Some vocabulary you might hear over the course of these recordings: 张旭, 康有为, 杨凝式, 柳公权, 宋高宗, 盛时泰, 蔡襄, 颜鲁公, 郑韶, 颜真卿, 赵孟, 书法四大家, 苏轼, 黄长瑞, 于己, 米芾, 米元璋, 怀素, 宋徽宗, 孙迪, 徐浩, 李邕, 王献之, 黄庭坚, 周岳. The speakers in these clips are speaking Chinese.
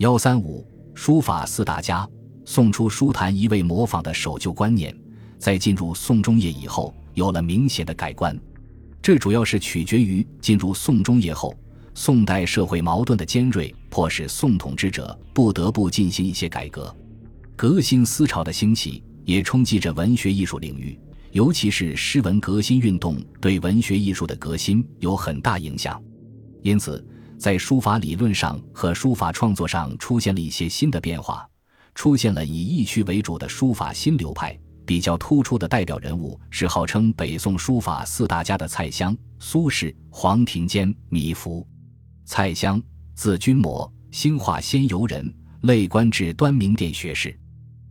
135书法四大家，宋初书坛一味模仿的守旧观念，在进入宋中叶以后有了明显的改观，这主要是取决于进入宋中叶后，宋代社会矛盾的尖锐迫使宋统治者不得不进行一些改革。革新思潮的兴起也冲击着文学艺术领域，尤其是诗文革新运动对文学艺术的革新有很大影响。因此在书法理论上和书法创作上出现了一些新的变化，出现了以意趣为主的书法新流派，比较突出的代表人物是号称北宋书法四大家的蔡襄、苏轼、黄庭坚、米芾。蔡襄，字君谟，兴化仙游人，累官至端明殿学士。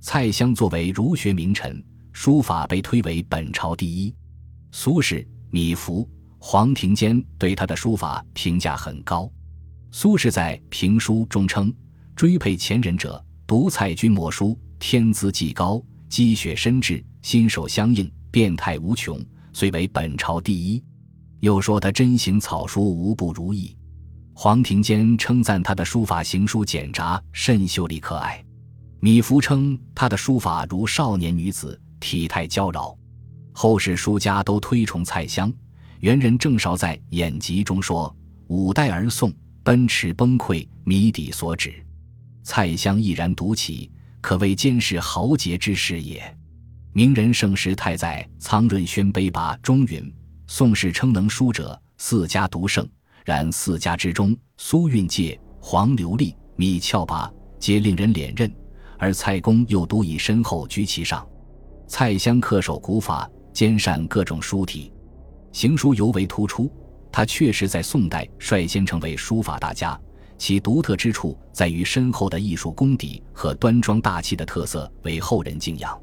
蔡襄作为儒学名臣，书法被推为本朝第一。苏轼、米芾、黄庭坚对他的书法评价很高。苏轼在评书中称，追佩前人者，独蔡君谟书天资既高，积雪深挚，心手相应，变态无穷，虽为本朝第一。又说他真行草书无不如意。黄庭坚称赞他的书法行书简札，甚秀丽可爱。米芾称他的书法如少年女子，体态娇娆。后世书家都推崇蔡襄，元人郑韶在演集中说，五代而宋，奔驰崩溃，谜底所指。蔡襄毅然独起，可谓坚士豪杰之士也。明人盛时泰在苍润轩碑跋中云，宋氏称能书者，四家独盛，然四家之中，苏运介、黄流利、米峭拔皆令人怜认，而蔡公又独以身后居其上。蔡襄恪守古法，兼善各种书体，行书尤为突出，他确实在宋代率先成为书法大家，其独特之处在于深厚的艺术功底和端庄大气的特色，为后人敬仰。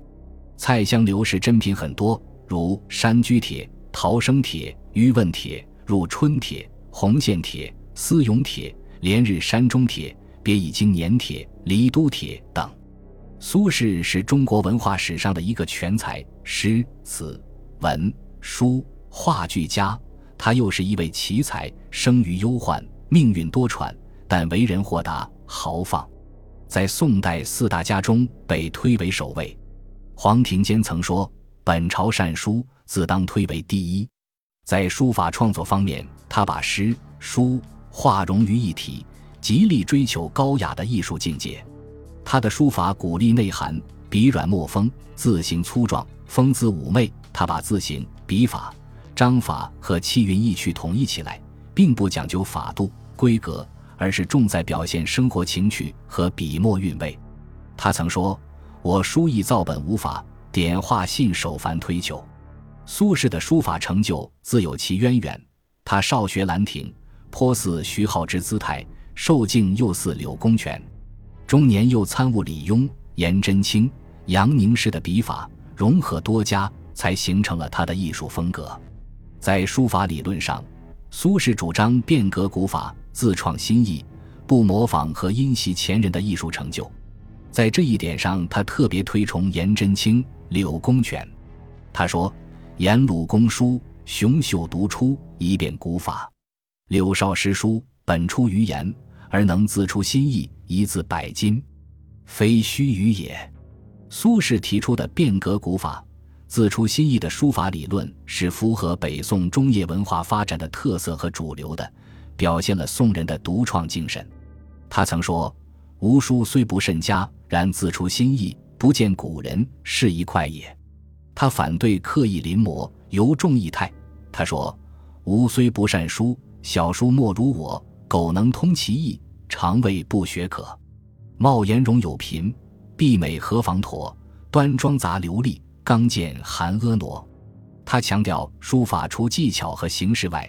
蔡襄留世珍品很多，如山居帖、陶生帖、虞问帖、入春帖、红线帖、丝绒帖、连日山中帖、别已经年帖、离都帖等。苏轼是中国文化史上的一个全才，诗词文书画俱佳，他又是一位奇才，生于忧患，命运多舛，但为人豁达豪放，在宋代四大家中被推为首位。黄庭坚曾说，本朝善书，自当推为第一。在书法创作方面，他把诗、书、画融于一体，极力追求高雅的艺术境界。他的书法鼓励内涵，笔软墨锋，字形粗壮，风姿妩媚。他把字形、笔法、章法和气韵意趣统一起来，并不讲究法度、规格，而是重在表现生活情趣和笔墨韵味。他曾说，我书艺造本无法，点画信手凡推求。苏轼的书法成就自有其渊源，他少学兰亭，颇似徐浩之姿态，受敬又似柳公权，中年又参悟李邕、颜真卿、杨凝式的笔法，融合多家，才形成了他的艺术风格。在书法理论上，苏轼主张变革古法，自创新意，不模仿和因袭前人的艺术成就。在这一点上，他特别推崇颜真卿、柳公权。他说，颜鲁公书雄秀独出，以变古法；柳少时书本出于颜，而能自出新意，一字百金，非虚臾也。苏轼提出的变革古法、自出新意的书法理论，是符合北宋中叶文化发展的特色和主流的，表现了宋人的独创精神。他曾说，吾书虽不甚佳，然自出新意，不见古人，是一快也。他反对刻意临摹，尤重意态。他说，吾虽不善书，小书莫如我，苟能通其意，常谓不学可。貌颜容有贫，必美何妨妥，端庄杂流利，刚健含婀娜。他强调，书法除技巧和形式外，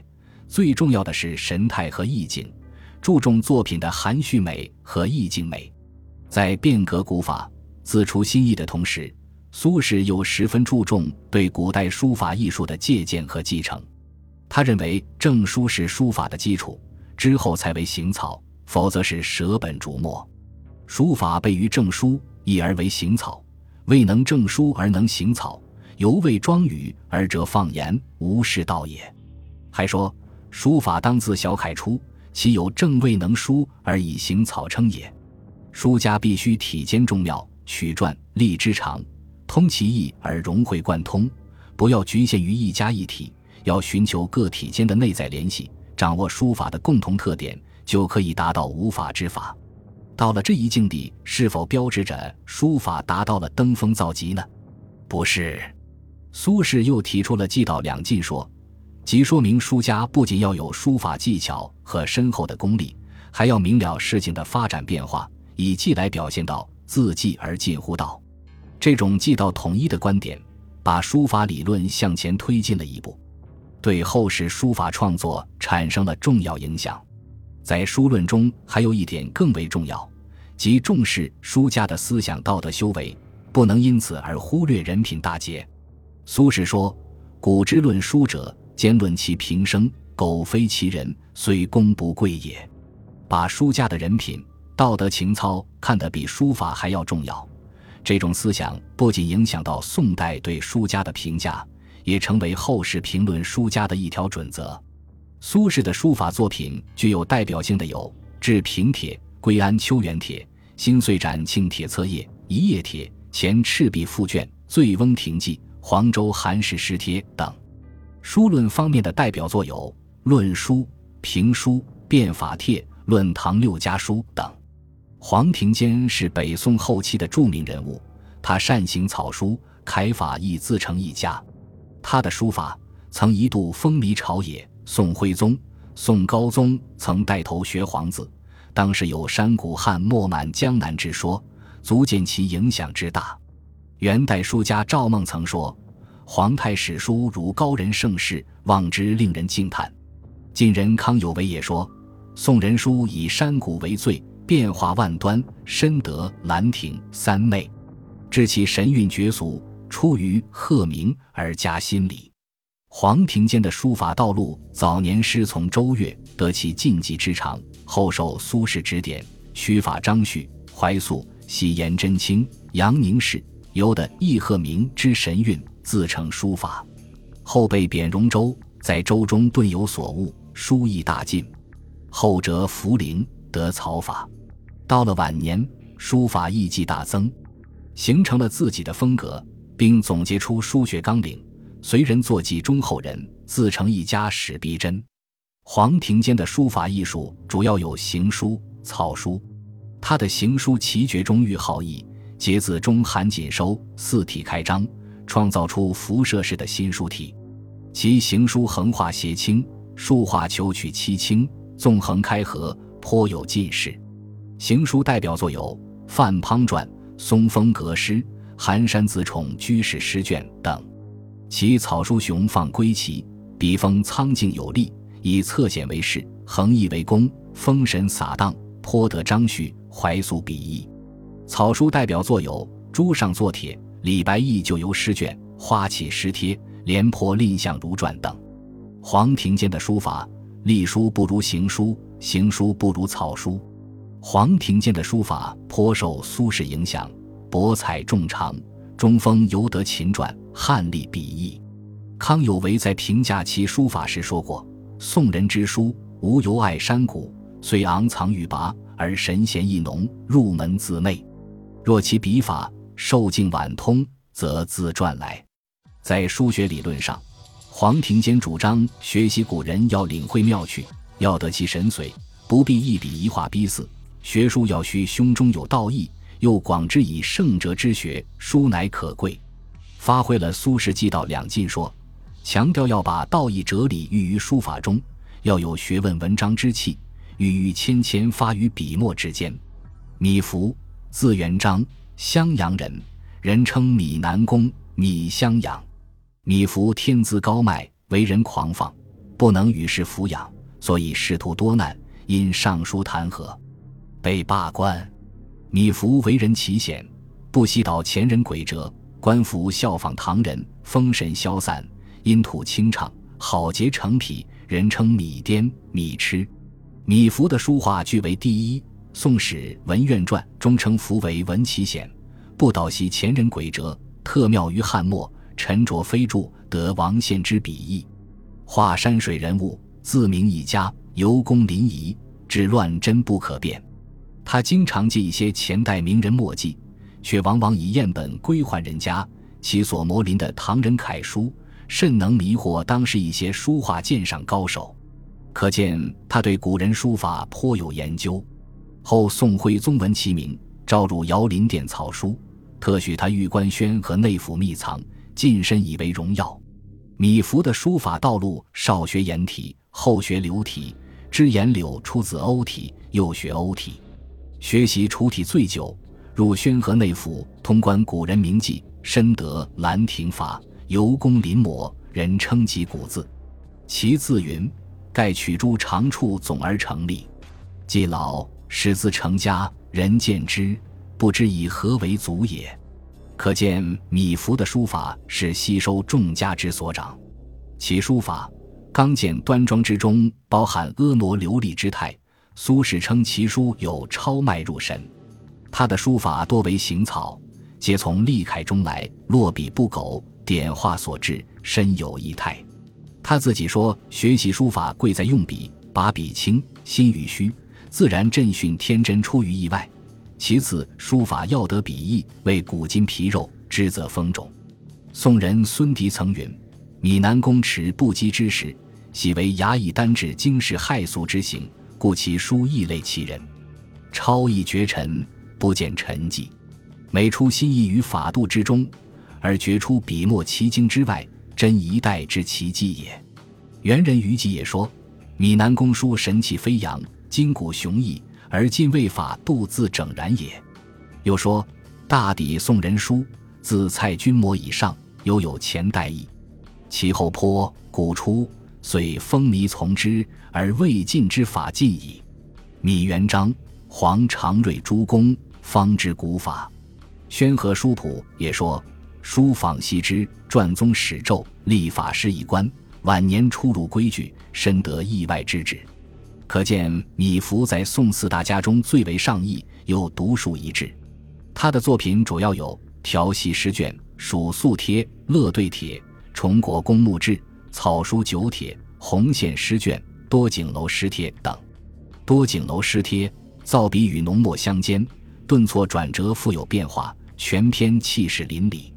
最重要的是神态和意境，注重作品的含蓄美和意境美。在变革古法、自出新意的同时，苏轼又十分注重对古代书法艺术的借鉴和继承。他认为正书是书法的基础，之后才为行草，否则是舍本逐末。书法备于正书，亦而为行草，未能正书而能行草，犹未庄语而辄放言，无是道也。还说，书法当自小楷出，其有正未能书而以行草称也。书家必须体兼众妙，取传立之长，通其意而融会贯通，不要局限于一家一体，要寻求个体间的内在联系，掌握书法的共同特点，就可以达到无法之法。到了这一境地，是否标志着书法达到了登峰造极呢？不是。苏轼又提出了技道两进说，即说明书家不仅要有书法技巧和深厚的功力，还要明了事情的发展变化，以技来表现道，自技而近乎道。这种技道统一的观点，把书法理论向前推进了一步，对后世书法创作产生了重要影响。在书论中还有一点更为重要，即重视书家的思想道德修为，不能因此而忽略人品大节。苏轼说，古之论书者，兼论其平生，苟非其人，虽功不贵也。把书家的人品道德情操看得比书法还要重要，这种思想不仅影响到宋代对书家的评价，也成为后世评论书家的一条准则。苏轼的书法作品具有代表性的有致平帖、归安秋园帖、新岁展庆帖册页、一叶帖、前赤壁赋卷、醉翁亭记、黄州寒食诗帖等。书论方面的代表作有论书、评书、变法帖、论唐六家书等。黄庭坚是北宋后期的著名人物，他善行草书，楷法亦自成一家。他的书法曾一度风靡朝野，宋徽宗、宋高宗曾带头学黄字，当时有山谷汉墨满江南之说，足见其影响之大。元代书家赵孟曾说，黄太史书如高人盛世，望之令人敬叹。晋人康有为也说，宋人书以山谷为最，变化万端，深得兰亭三昧，致其神韵绝俗，出于鹤鸣而加心理。黄庭坚的书法道路早年师从周岳，得其竞技之长，后受苏轼指点，取法张旭、怀素、习颜真卿、杨凝式，由的亦鹤鸣之神韵，自成书法。后被贬荣州，在州中顿有所悟，书艺大进。后谪涪陵，得草法。到了晚年，书法艺技大增，形成了自己的风格，并总结出书学纲领，随人作记，忠厚人，自成一家，史逼真。黄庭坚的书法艺术主要有行书、草书。他的行书奇绝中寓好意，结字中含锦收，四体开张，创造出辐射式的新书体。其行书横画斜倾，竖画求取七清，纵横开合，颇有进士。行书代表作有范滂传、松风阁诗、寒山子宠居士诗卷等。其草书雄放归奇，笔锋苍劲有力，以侧显为势，横意为攻，风神洒荡，颇得张旭、怀素笔意。草书代表作有朱上作帖、李白忆旧游诗卷、花起诗帖、廉颇蔺相如传等。黄庭坚的书法，隶书不如行书，行书不如草书。黄庭坚的书法颇受苏轼影响，博采众长，中锋尤得秦传、汉隶笔意。康有为在评价其书法时说过，宋人之书，无尤爱山谷，虽昂藏欲拔，而神闲意浓，入门自媚。若其笔法受尽婉通，则自传来。在书学理论上，黄庭坚主张学习古人要领会妙趣，要得其神髓，不必一笔一画逼死。学书要须胸中有道义，又广之以圣哲之学，书乃可贵。发挥了苏轼技道两进说，强调要把道义哲理寓于书法中，要有学问文章之气，语语谦谦发于笔墨之间。米芾，字元章，襄阳人，人称米南公、米襄阳。米芾天资高迈，为人狂放，不能与世俯仰，所以仕途多难，因上书弹劾，被罢官。米芾为人奇险，不惜蹈前人诡辙，官服效仿唐人，风神消散，音吐清唱，好结成癖，人称米癫、米痴。米芾的书画俱为第一，《宋史文苑传》中称芾为文奇险，不蹈袭前人诡辙，特妙于汉末，沉着飞著，得王献之笔意。画山水人物，自名一家，尤工临沂，至乱真不可辨。他经常借一些前代名人墨迹，却往往以赝本归还人家，其所磨临的唐人楷书甚能迷惑当时一些书画鉴赏高手，可见他对古人书法颇有研究。后宋徽宗闻其名，召入尧林殿草书，特许他御官宣和内府秘藏，晋身以为荣耀。米芾的书法道路少学颜体，后学流体，知颜柳出自欧体，又学欧体，学习楚体最久，入宣和内府，通观古人名迹，深得《兰亭法》《游公临摹》，人称其古字。其字云：盖取诸长处总而成立，既老始自成家，人见之不知以何为足也。可见米芾的书法是吸收众家之所长，其书法刚健端庄之中包含婀娜流丽之态，苏轼称其书有超迈入神。他的书法多为行草，皆从力楷中来，落笔不苟，点画所致，深有仪态。他自己说，学习书法贵在用笔，把笔轻，心与虚，自然振训天真出于意外。其次，书法要得笔意，为古今皮肉，知则风种。宋人孙迪曾云：米南公持不羁之时，喜为衙役单治经世骇俗之行，故其书亦类其人，超逸绝尘，不见沉寂，每出新意于法度之中，而觉出笔墨奇经之外，真一代之奇迹也。元人于己也说，米南公书神气飞扬，筋骨雄毅，而今未法度自整然也。又说，大抵宋人书自蔡君谟以上，犹有前代意，其后颇古出，遂风靡从之，而魏晋之法尽矣。米元璋、黄长瑞诸公，方知古法。宣和书谱也说，书仿昔之，传宗始纣，立法师一官，晚年出入规矩，深得意外之旨。可见米芾在宋四大家中最为上意，又独树一帜。他的作品主要有调戏诗卷、蜀素帖、乐对帖、崇国公墓志、草书九帖、红线诗卷、多景楼诗帖等。多景楼诗帖造笔与浓墨相间，顿挫转折，富有变化，全篇气势淋漓。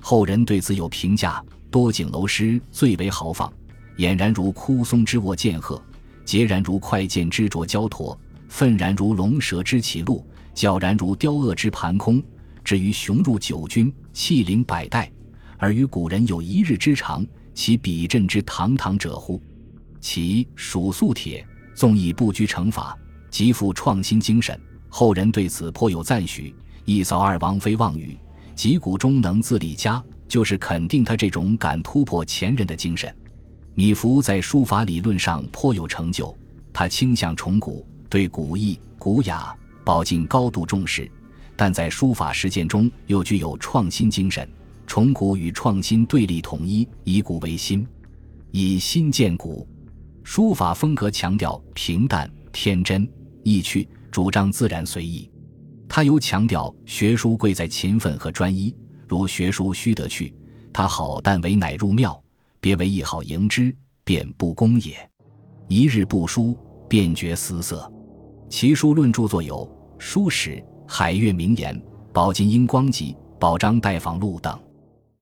后人对此有评价，多景楼诗最为豪放，俨然如枯松之卧剑鹤，截然如快剑之斫交驼，愤然如龙蛇之起鹿，皎然如雕鳄之盘空，至于雄入九军，气凌百代，而与古人有一日之长，其笔阵之堂堂者乎？其蜀素帖纵亦不拘成法，极富创新精神，后人对此颇有赞许，一扫二王非妄语，集古中能自立家，就是肯定他这种敢突破前人的精神。米芾在书法理论上颇有成就，他倾向崇古，对古意、古雅、保境高度重视，但在书法实践中又具有创新精神，崇古与创新对立统一，以古为新，以新见古。书法风格强调平淡、天真、意趣，主张自然随意。他尤强调学书贵在勤奋和专一，如学书须得去，他好但为乃入庙，别为一好迎之，便不公也。一日不书，便觉思色。其书论著作有《书史》《海月名言》《宝镜英光集》《宝章代访录》等。